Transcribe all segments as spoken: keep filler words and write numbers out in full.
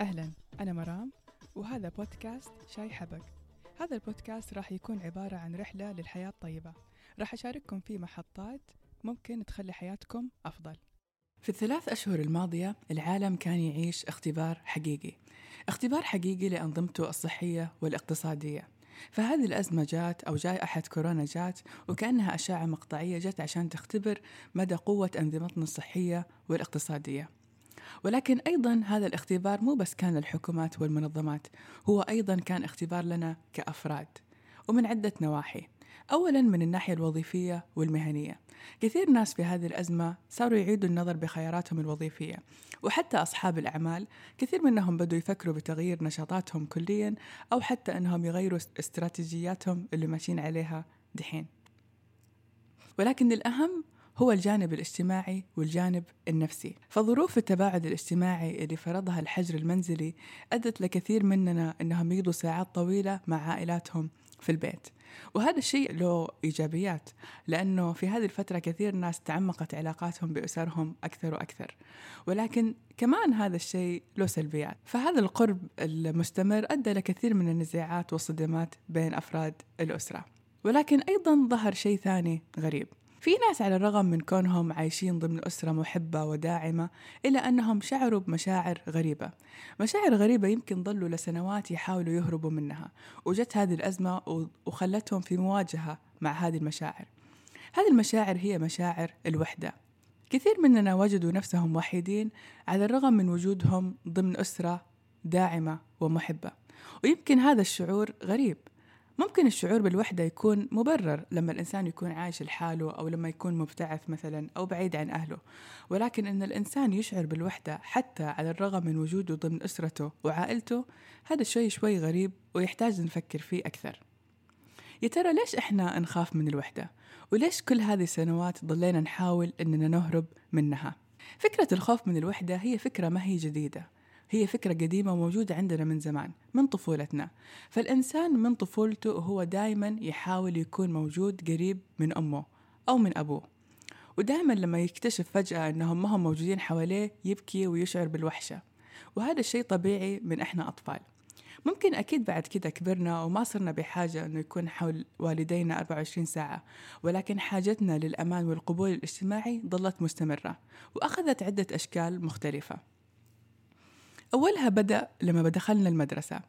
أهلا، أنا مرام وهذا بودكاست شاي حبق. هذا البودكاست راح يكون عبارة عن رحلة للحياة الطيبة، راح أشارككم في محطات ممكن تخلي حياتكم أفضل. في الثلاث أشهر الماضية العالم كان يعيش اختبار حقيقي اختبار حقيقي لأنظمته الصحية والاقتصادية. فهذه الأزمة جات أو جائحة كورونا جات وكأنها أشعة مقطعية جات عشان تختبر مدى قوة أنظمتنا الصحية والاقتصادية. ولكن أيضا هذا الاختبار مو بس كان للحكومات والمنظمات، هو أيضا كان اختبار لنا كأفراد ومن عدة نواحي. أولا من الناحية الوظيفية والمهنية، كثير ناس في هذه الأزمة صاروا يعيدوا النظر بخياراتهم الوظيفية، وحتى أصحاب الأعمال كثير منهم بدوا يفكروا بتغيير نشاطاتهم كليا أو حتى أنهم يغيروا استراتيجياتهم اللي ماشيين عليها دحين. ولكن الأهم هو الجانب الاجتماعي والجانب النفسي. فظروف التباعد الاجتماعي اللي فرضها الحجر المنزلي أدت لكثير مننا أنهم يقضوا ساعات طويلة مع عائلاتهم في البيت، وهذا الشيء له إيجابيات لأنه في هذه الفترة كثير ناس تعمقت علاقاتهم بأسرهم أكثر وأكثر. ولكن كمان هذا الشيء له سلبيات، فهذا القرب المستمر أدى لكثير من النزاعات والصدمات بين أفراد الأسرة. ولكن أيضا ظهر شيء ثاني غريب، في ناس على الرغم من كونهم عايشين ضمن أسرة محبة وداعمة إلا أنهم شعروا بمشاعر غريبة مشاعر غريبة يمكن ظلوا لسنوات يحاولوا يهربوا منها، وجت هذه الأزمة وخلتهم في مواجهة مع هذه المشاعر. هذه المشاعر هي مشاعر الوحدة. كثير مننا وجدوا نفسهم وحيدين على الرغم من وجودهم ضمن أسرة داعمة ومحبة، ويمكن هذا الشعور غريب. ممكن الشعور بالوحدة يكون مبرر لما الإنسان يكون عايش لحاله أو لما يكون مبتعث مثلا أو بعيد عن أهله، ولكن إن الإنسان يشعر بالوحدة حتى على الرغم من وجوده ضمن أسرته وعائلته، هذا الشيء شوي غريب ويحتاج نفكر فيه أكثر. يا ترى ليش إحنا نخاف من الوحدة؟ وليش كل هذه السنوات ضلينا نحاول إننا نهرب منها؟ فكرة الخوف من الوحدة هي فكرة ما هي جديدة، هي فكرة قديمة وموجودة عندنا من زمان من طفولتنا. فالإنسان من طفولته هو دائما يحاول يكون موجود قريب من أمه أو من أبوه، ودائما لما يكتشف فجأة أنهم ما هم موجودين حواليه يبكي ويشعر بالوحشة، وهذا الشيء طبيعي من إحنا أطفال. ممكن أكيد بعد كده كبرنا وما صرنا بحاجة أنه يكون حول والدينا أربعة وعشرين ساعة، ولكن حاجتنا للأمان والقبول الاجتماعي ظلت مستمرة وأخذت عدة أشكال مختلفة. أولها بدأ لما دخلنا المدرسة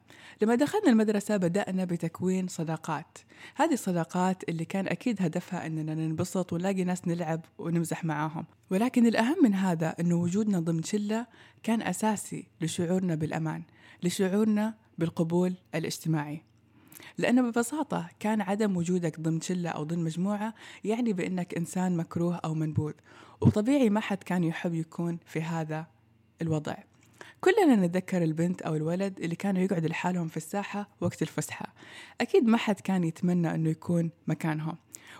لما دخلنا المدرسة بدأنا بتكوين صداقات. هذه الصداقات اللي كان أكيد هدفها أننا ننبسط ونلاقي ناس نلعب ونمزح معاهم، ولكن الأهم من هذا أنه وجودنا ضمن شلة كان أساسي لشعورنا بالأمان، لشعورنا بالقبول الاجتماعي. لأنه ببساطة كان عدم وجودك ضمن شلة أو ضمن مجموعة يعني بأنك إنسان مكروه أو منبوذ، وطبيعي ما حد كان يحب يكون في هذا الوضع. كلنا نتذكر البنت أو الولد اللي كانوا يقعدوا لحالهم في الساحة وقت الفسحة، أكيد ما حد كان يتمنى أنه يكون مكانهم،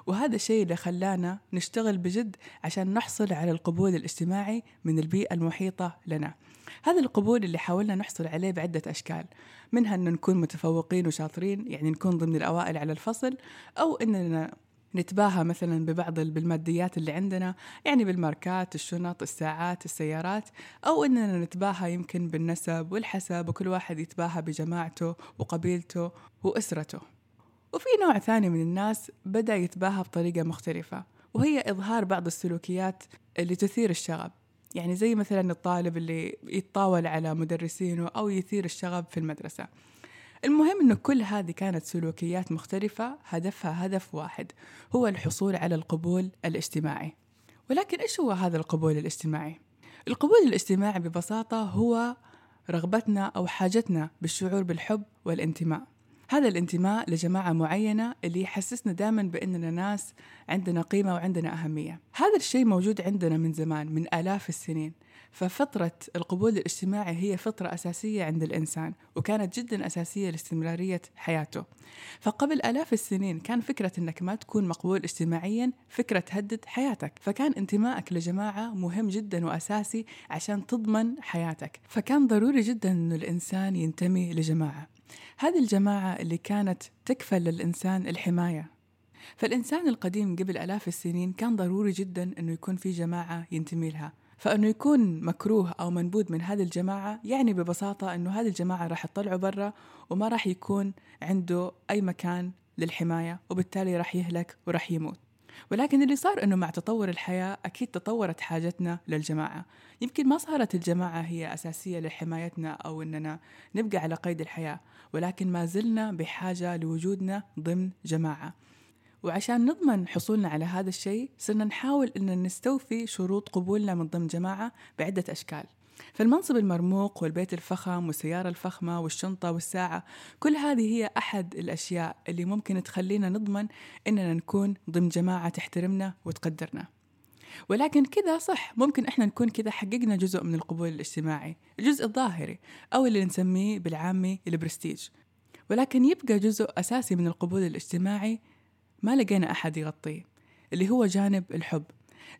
وهذا الشيء اللي خلانا نشتغل بجد عشان نحصل على القبول الاجتماعي من البيئة المحيطة لنا. هذا القبول اللي حاولنا نحصل عليه بعدة أشكال، منها أن نكون متفوقين وشاطرين، يعني نكون ضمن الأوائل على الفصل، أو أننا نتباهى مثلا ببعض بالماديات اللي عندنا، يعني بالماركات، الشنط، الساعات، السيارات، أو أننا نتباهى يمكن بالنسب والحسب، وكل واحد يتباهى بجماعته وقبيلته وأسرته. وفي نوع ثاني من الناس بدأ يتباهى بطريقة مختلفة، وهي إظهار بعض السلوكيات اللي تثير الشغب، يعني زي مثلا الطالب اللي يتطاول على مدرسينه أو يثير الشغب في المدرسة. المهم أنه كل هذه كانت سلوكيات مختلفة هدفها هدف واحد، هو الحصول على القبول الاجتماعي. ولكن إيش هو هذا القبول الاجتماعي؟ القبول الاجتماعي ببساطة هو رغبتنا أو حاجتنا بالشعور بالحب والانتماء، هذا الانتماء لجماعة معينة اللي يحسسنا دائما بأننا ناس عندنا قيمة وعندنا أهمية. هذا الشيء موجود عندنا من زمان من آلاف السنين، ففترة القبول الاجتماعي هي فترة أساسية عند الإنسان وكانت جدا أساسية لاستمرارية حياته. فقبل آلاف السنين كان فكرة أنك ما تكون مقبول اجتماعيا فكرة تهدد حياتك، فكان انتمائك لجماعة مهم جدا وأساسي عشان تضمن حياتك، فكان ضروري جدا أن الإنسان ينتمي لجماعة. هذه الجماعة اللي كانت تكفل للإنسان الحماية، فالإنسان القديم قبل آلاف السنين كان ضروري جدا أنه يكون في جماعة ينتمي لها، فأنه يكون مكروه أو منبوذ من هذه الجماعة يعني ببساطة أنه هذه الجماعة راح تطلعه برا وما راح يكون عنده أي مكان للحماية، وبالتالي راح يهلك وراح يموت. ولكن اللي صار أنه مع تطور الحياة أكيد تطورت حاجتنا للجماعة. يمكن ما صارت الجماعة هي أساسية لحمايتنا أو أننا نبقى على قيد الحياة، ولكن ما زلنا بحاجة لوجودنا ضمن جماعة. وعشان نضمن حصولنا على هذا الشيء صرنا نحاول أن نستوفي شروط قبولنا من ضمن جماعة بعدة أشكال. فالمنصب المرموق والبيت الفخم والسيارة الفخمة والشنطة والساعة، كل هذه هي أحد الأشياء اللي ممكن تخلينا نضمن أننا نكون ضمن جماعة تحترمنا وتقدرنا. ولكن كذا صح، ممكن إحنا نكون كذا حققنا جزء من القبول الاجتماعي، الجزء الظاهري أو اللي نسميه بالعامي البرستيج، ولكن يبقى جزء أساسي من القبول الاجتماعي ما لقينا أحد يغطيه، اللي هو جانب الحب،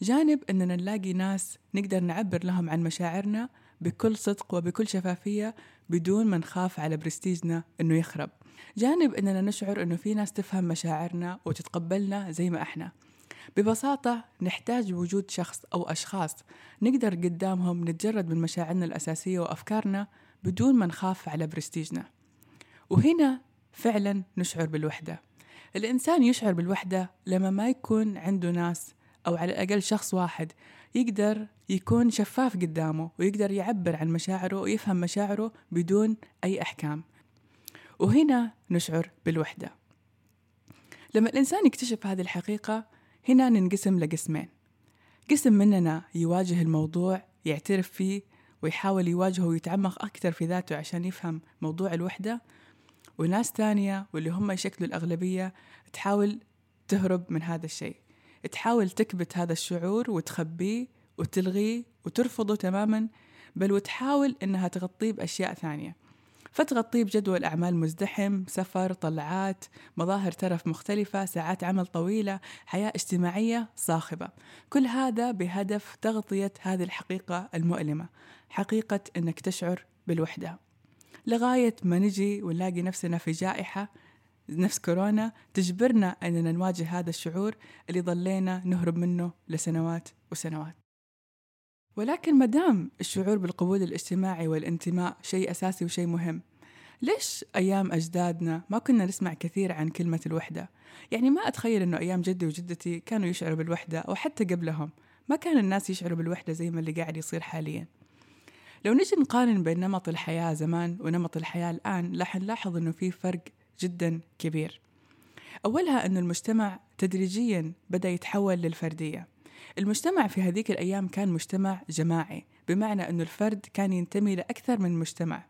جانب أننا نلاقي ناس نقدر نعبر لهم عن مشاعرنا بكل صدق وبكل شفافية بدون ما نخاف على برستيجنا أنه يخرب، جانب أننا نشعر أنه في ناس تفهم مشاعرنا وتتقبلنا زي ما إحنا. ببساطة نحتاج وجود شخص أو أشخاص نقدر قدامهم نتجرد من مشاعرنا الأساسية وأفكارنا بدون ما نخاف على برستيجنا، وهنا فعلا نشعر بالوحدة. الإنسان يشعر بالوحدة لما ما يكون عنده ناس أو على الأقل شخص واحد يقدر يكون شفاف قدامه ويقدر يعبر عن مشاعره ويفهم مشاعره بدون أي أحكام، وهنا نشعر بالوحدة. لما الإنسان يكتشف هذه الحقيقة هنا ننقسم لقسمين، قسم مننا يواجه الموضوع يعترف فيه ويحاول يواجهه ويتعمق أكثر في ذاته عشان يفهم موضوع الوحدة، وناس تانية واللي هم يشكلوا الأغلبية تحاول تهرب من هذا الشيء، تحاول تكبت هذا الشعور وتخبيه وتلغيه وترفضه تماما، بل وتحاول إنها تغطيه بأشياء ثانية، فتغطيه بجدول أعمال مزدحم، سفر، طلعات، مظاهر ترف مختلفة، ساعات عمل طويلة، حياة اجتماعية صاخبة، كل هذا بهدف تغطية هذه الحقيقة المؤلمة، حقيقة إنك تشعر بالوحدة، لغاية ما نجي ونلاقي نفسنا في جائحة نفس كورونا تجبرنا أننا نواجه هذا الشعور اللي ضلينا نهرب منه لسنوات وسنوات. ولكن مدام الشعور بالقبول الاجتماعي والانتماء شيء أساسي وشيء مهم، ليش أيام أجدادنا ما كنا نسمع كثير عن كلمة الوحدة؟ يعني ما أتخيل أنه أيام جدي وجدتي كانوا يشعروا بالوحدة، أو حتى قبلهم ما كان الناس يشعروا بالوحدة زي ما اللي قاعد يصير حالياً. لو نجي نقارن بين نمط الحياة زمان ونمط الحياة الآن راح نلاحظ أنه في فرق جدا كبير. أولها أن المجتمع تدريجيا بدأ يتحول للفردية. المجتمع في هذيك الأيام كان مجتمع جماعي، بمعنى أن الفرد كان ينتمي لأكثر من مجتمع.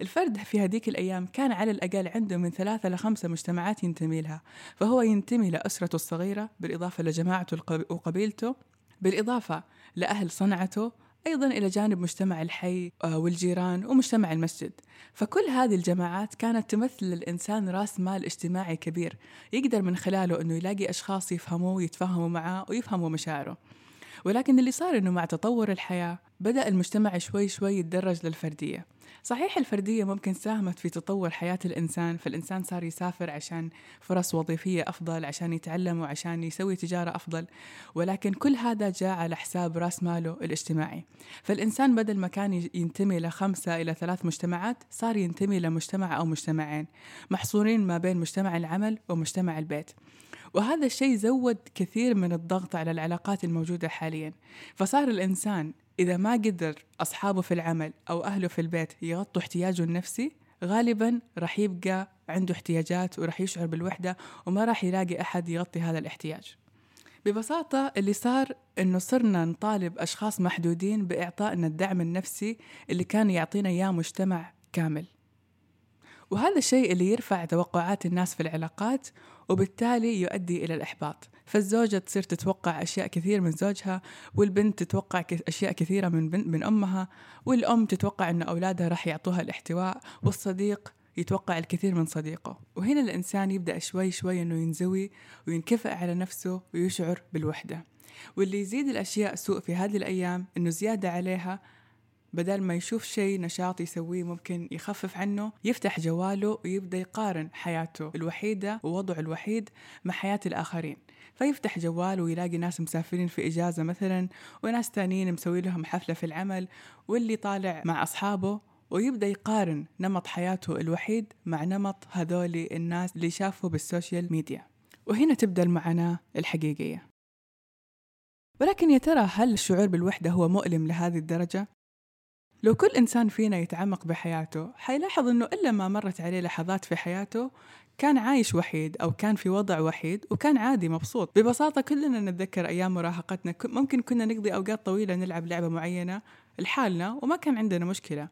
الفرد في هذيك الأيام كان على الأقل عنده من ثلاثة لخمسة مجتمعات ينتمي لها، فهو ينتمي لأسرته الصغيرة بالإضافة لجماعته وقبيلته، بالإضافة لأهل صنعته، أيضاً إلى جانب مجتمع الحي والجيران ومجتمع المسجد. فكل هذه الجماعات كانت تمثل للإنسان رأس مال اجتماعي كبير يقدر من خلاله أنه يلاقي أشخاص يفهموه ويتفهموا معه ويفهموا مشاعره. ولكن اللي صار أنه مع تطور الحياة بدأ المجتمع شوي شوي يتدرج للفردية. صحيح الفردية ممكن ساهمت في تطور حياة الإنسان، فالإنسان صار يسافر عشان فرص وظيفية أفضل، عشان يتعلم وعشان يسوي تجارة أفضل، ولكن كل هذا جاء على حساب رأس ماله الاجتماعي. فالإنسان بدل ما كان ينتمي لخمسة إلى ثلاث مجتمعات صار ينتمي لمجتمع أو مجتمعين محصورين ما بين مجتمع العمل ومجتمع البيت، وهذا الشيء زود كثير من الضغط على العلاقات الموجودة حاليا. فصار الإنسان إذا ما قدر أصحابه في العمل أو أهله في البيت يغطوا احتياجه النفسي غالباً رح يبقى عنده احتياجات ورح يشعر بالوحدة وما رح يلاقي أحد يغطي هذا الاحتياج. ببساطة اللي صار إنه صرنا نطالب أشخاص محدودين بإعطائنا الدعم النفسي اللي كان يعطينا إياه مجتمع كامل، وهذا الشيء اللي يرفع توقعات الناس في العلاقات وبالتالي يؤدي إلى الإحباط. فالزوجة تصير تتوقع أشياء كثير من زوجها، والبنت تتوقع أشياء كثيرة من بنت من أمها، والأم تتوقع أن أولادها راح يعطوها الاحتواء، والصديق يتوقع الكثير من صديقه. وهنا الإنسان يبدأ شوي شوي أنه ينزوي وينكفأ على نفسه ويشعر بالوحدة. واللي يزيد الأشياء سوء في هذه الأيام أنه زيادة عليها، بدل ما يشوف شيء نشاط يسويه ممكن يخفف عنه، يفتح جواله ويبدأ يقارن حياته الوحيدة ووضعه الوحيد مع حياة الآخرين، فيفتح جواله ويلاقي ناس مسافرين في إجازة مثلا وناس تانيين مسوي لهم حفلة في العمل واللي طالع مع أصحابه، ويبدأ يقارن نمط حياته الوحيد مع نمط هذول الناس اللي شافوا بالسوشيال ميديا، وهنا تبدأ المعاناة الحقيقية. ولكن يا ترى هل الشعور بالوحدة هو مؤلم لهذه الدرجة؟ لو كل إنسان فينا يتعمق بحياته حيلاحظ أنه إلا ما مرت عليه لحظات في حياته كان عايش وحيد أو كان في وضع وحيد وكان عادي مبسوط. ببساطة كلنا نتذكر أيام مراهقتنا ممكن كنا نقضي أوقات طويلة نلعب لعبة معينة لحالنا وما كان عندنا مشكلة.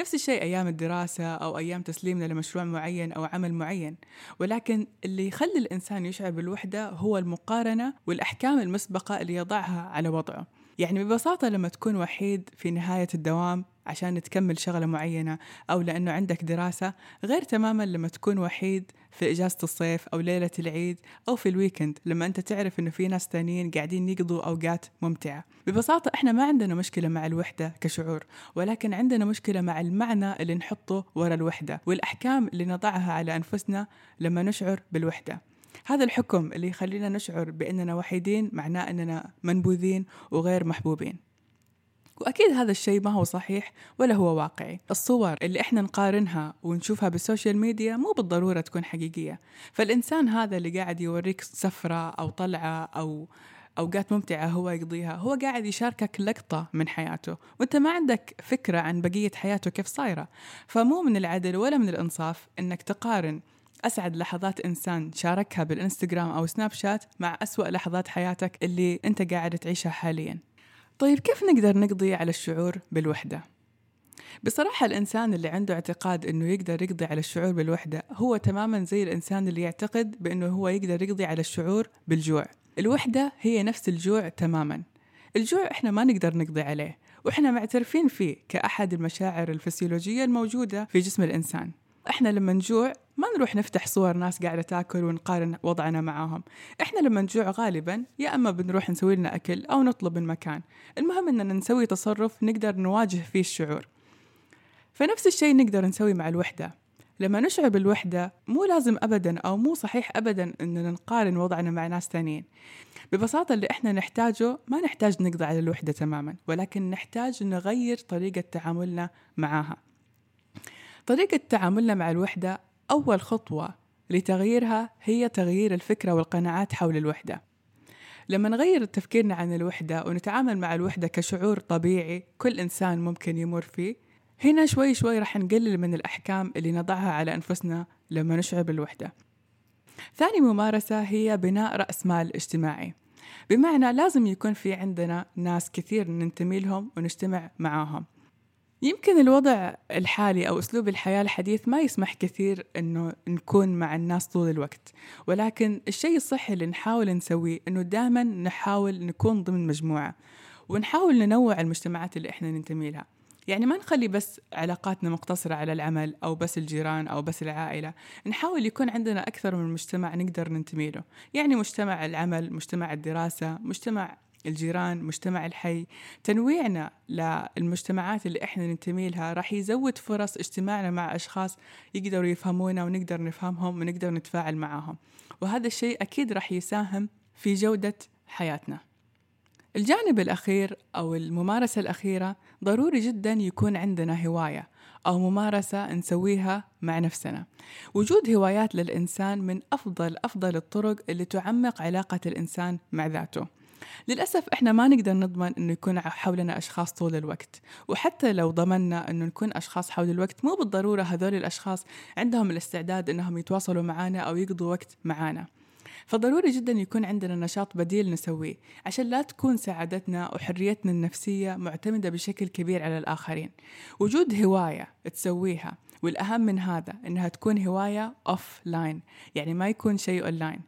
نفس الشيء أيام الدراسة أو أيام تسليمنا لمشروع معين أو عمل معين. ولكن اللي يخلي الإنسان يشعر بالوحدة هو المقارنة والأحكام المسبقة اللي يضعها على وضعه. يعني ببساطة لما تكون وحيد في نهاية الدوام عشان تكمل شغلة معينة أو لأنه عندك دراسة، غير تماماً لما تكون وحيد في إجازة الصيف أو ليلة العيد أو في الويكند لما أنت تعرف أنه في ناس تانيين قاعدين يقضوا أوقات ممتعة. ببساطة إحنا ما عندنا مشكلة مع الوحدة كشعور، ولكن عندنا مشكلة مع المعنى اللي نحطه ورا الوحدة والأحكام اللي نضعها على أنفسنا لما نشعر بالوحدة. هذا الحكم اللي يخلينا نشعر بأننا وحيدين معناه أننا منبوذين وغير محبوبين، وأكيد هذا الشيء ما هو صحيح ولا هو واقعي. الصور اللي إحنا نقارنها ونشوفها بالسوشيال ميديا مو بالضرورة تكون حقيقية، فالإنسان هذا اللي قاعد يوريك سفرة أو طلعة أو أوقات ممتعة هو يقضيها، هو قاعد يشاركك لقطة من حياته وانت ما عندك فكرة عن بقية حياته كيف صايرة. فمو من العدل ولا من الإنصاف إنك تقارن أسعد لحظات إنسان شاركها بالإنستغرام أو سناب شات مع أسوأ لحظات حياتك اللي أنت قاعد تعيشها حالياً. طيب كيف نقدر نقضي على الشعور بالوحدة؟ بصراحة الإنسان اللي عنده اعتقاد أنه يقدر يقضي على الشعور بالوحدة هو تماماً زي الإنسان اللي يعتقد بأنه هو يقدر يقضي على الشعور بالجوع. الوحدة هي نفس الجوع تماماً. الجوع إحنا ما نقدر نقضي عليه وإحنا معترفين فيه كأحد المشاعر الفسيولوجية الموجودة في جسم الإنسان. إحنا لما نجوع ما نروح نفتح صور ناس قاعدة تاكل ونقارن وضعنا معاهم. إحنا لما نجوع غالباً يا أما بنروح نسوي لنا أكل أو نطلب من مكان، المهم أننا نسوي تصرف نقدر نواجه فيه الشعور. فنفس الشيء نقدر نسوي مع الوحدة. لما نشعر بالوحدة مو لازم أبداً أو مو صحيح أبداً أننا نقارن وضعنا مع ناس تانيين. ببساطة اللي إحنا نحتاجه ما نحتاج نقضي على الوحدة تماماً، ولكن نحتاج نغير طريقة تعاملنا معها. طريقة تعاملنا مع الوحدة أول خطوة لتغييرها هي تغيير الفكرة والقناعات حول الوحدة. لما نغير تفكيرنا عن الوحدة ونتعامل مع الوحدة كشعور طبيعي كل إنسان ممكن يمر فيه، هنا شوي شوي رح نقلل من الأحكام اللي نضعها على أنفسنا لما نشعر بالوحدة. ثاني ممارسة هي بناء رأس مال اجتماعي، بمعنى لازم يكون في عندنا ناس كثير ننتمي لهم ونجتمع معاهم. يمكن الوضع الحالي أو أسلوب الحياة الحديث ما يسمح كثير أنه نكون مع الناس طول الوقت، ولكن الشيء الصحي اللي نحاول نسويه أنه دائما نحاول نكون ضمن مجموعة ونحاول ننوع المجتمعات اللي إحنا ننتمي لها. يعني ما نخلي بس علاقاتنا مقتصرة على العمل أو بس الجيران أو بس العائلة، نحاول يكون عندنا أكثر من مجتمع نقدر ننتمي له. يعني مجتمع العمل، مجتمع الدراسة، مجتمع الجيران، مجتمع الحي. تنويعنا للمجتمعات اللي إحنا ننتمي لها راح يزود فرص اجتماعنا مع أشخاص يقدروا يفهمونا ونقدر نفهمهم ونقدر نتفاعل معهم، وهذا الشيء أكيد راح يساهم في جودة حياتنا. الجانب الأخير أو الممارسة الأخيرة، ضروري جدا يكون عندنا هواية أو ممارسة نسويها مع نفسنا. وجود هوايات للإنسان من أفضل أفضل الطرق اللي تعمق علاقة الإنسان مع ذاته. للأسف إحنا ما نقدر نضمن أنه يكون حولنا أشخاص طول الوقت، وحتى لو ضمننا أنه نكون أشخاص حول الوقت مو بالضرورة هذول الأشخاص عندهم الاستعداد أنهم يتواصلوا معنا أو يقضوا وقت معنا. فضروري جدا يكون عندنا نشاط بديل نسويه عشان لا تكون سعادتنا وحريتنا النفسية معتمدة بشكل كبير على الآخرين. وجود هواية تسويها، والأهم من هذا أنها تكون هواية أوف لاين، يعني ما يكون شيء أونلاين.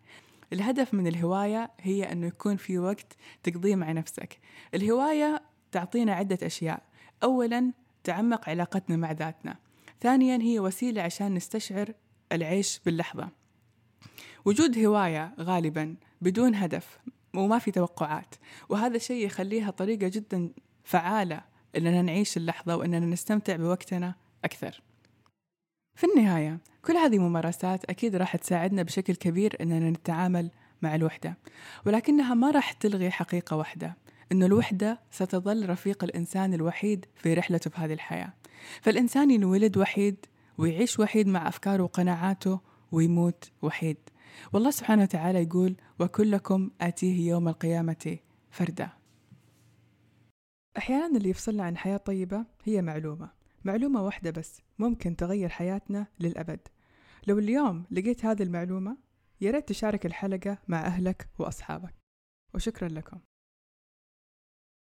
الهدف من الهواية هي أنه يكون في وقت تقضيه مع نفسك. الهواية تعطينا عدة أشياء. أولاً تعمق علاقتنا مع ذاتنا. ثانياً هي وسيلة عشان نستشعر العيش باللحظة. وجود هواية غالباً بدون هدف وما في توقعات، وهذا الشيء يخليها طريقة جداً فعالة أننا نعيش اللحظة وأننا نستمتع بوقتنا أكثر. في النهاية كل هذه ممارسات أكيد راح تساعدنا بشكل كبير أننا نتعامل مع الوحدة، ولكنها ما راح تلغي حقيقة واحدة، أن الوحدة ستظل رفيق الإنسان الوحيد في رحلته بهذه الحياة. فالإنسان ينولد وحيد ويعيش وحيد مع أفكاره وقناعاته ويموت وحيد. والله سبحانه وتعالى يقول وكلكم آتيه يوم القيامة فردا. أحيانا اللي يفصلنا عن حياة طيبة هي معلومة معلومة واحدة بس ممكن تغير حياتنا للأبد. لو اليوم لقيت هذه المعلومة يا ريت تشارك الحلقة مع أهلك وأصحابك، وشكرا لكم.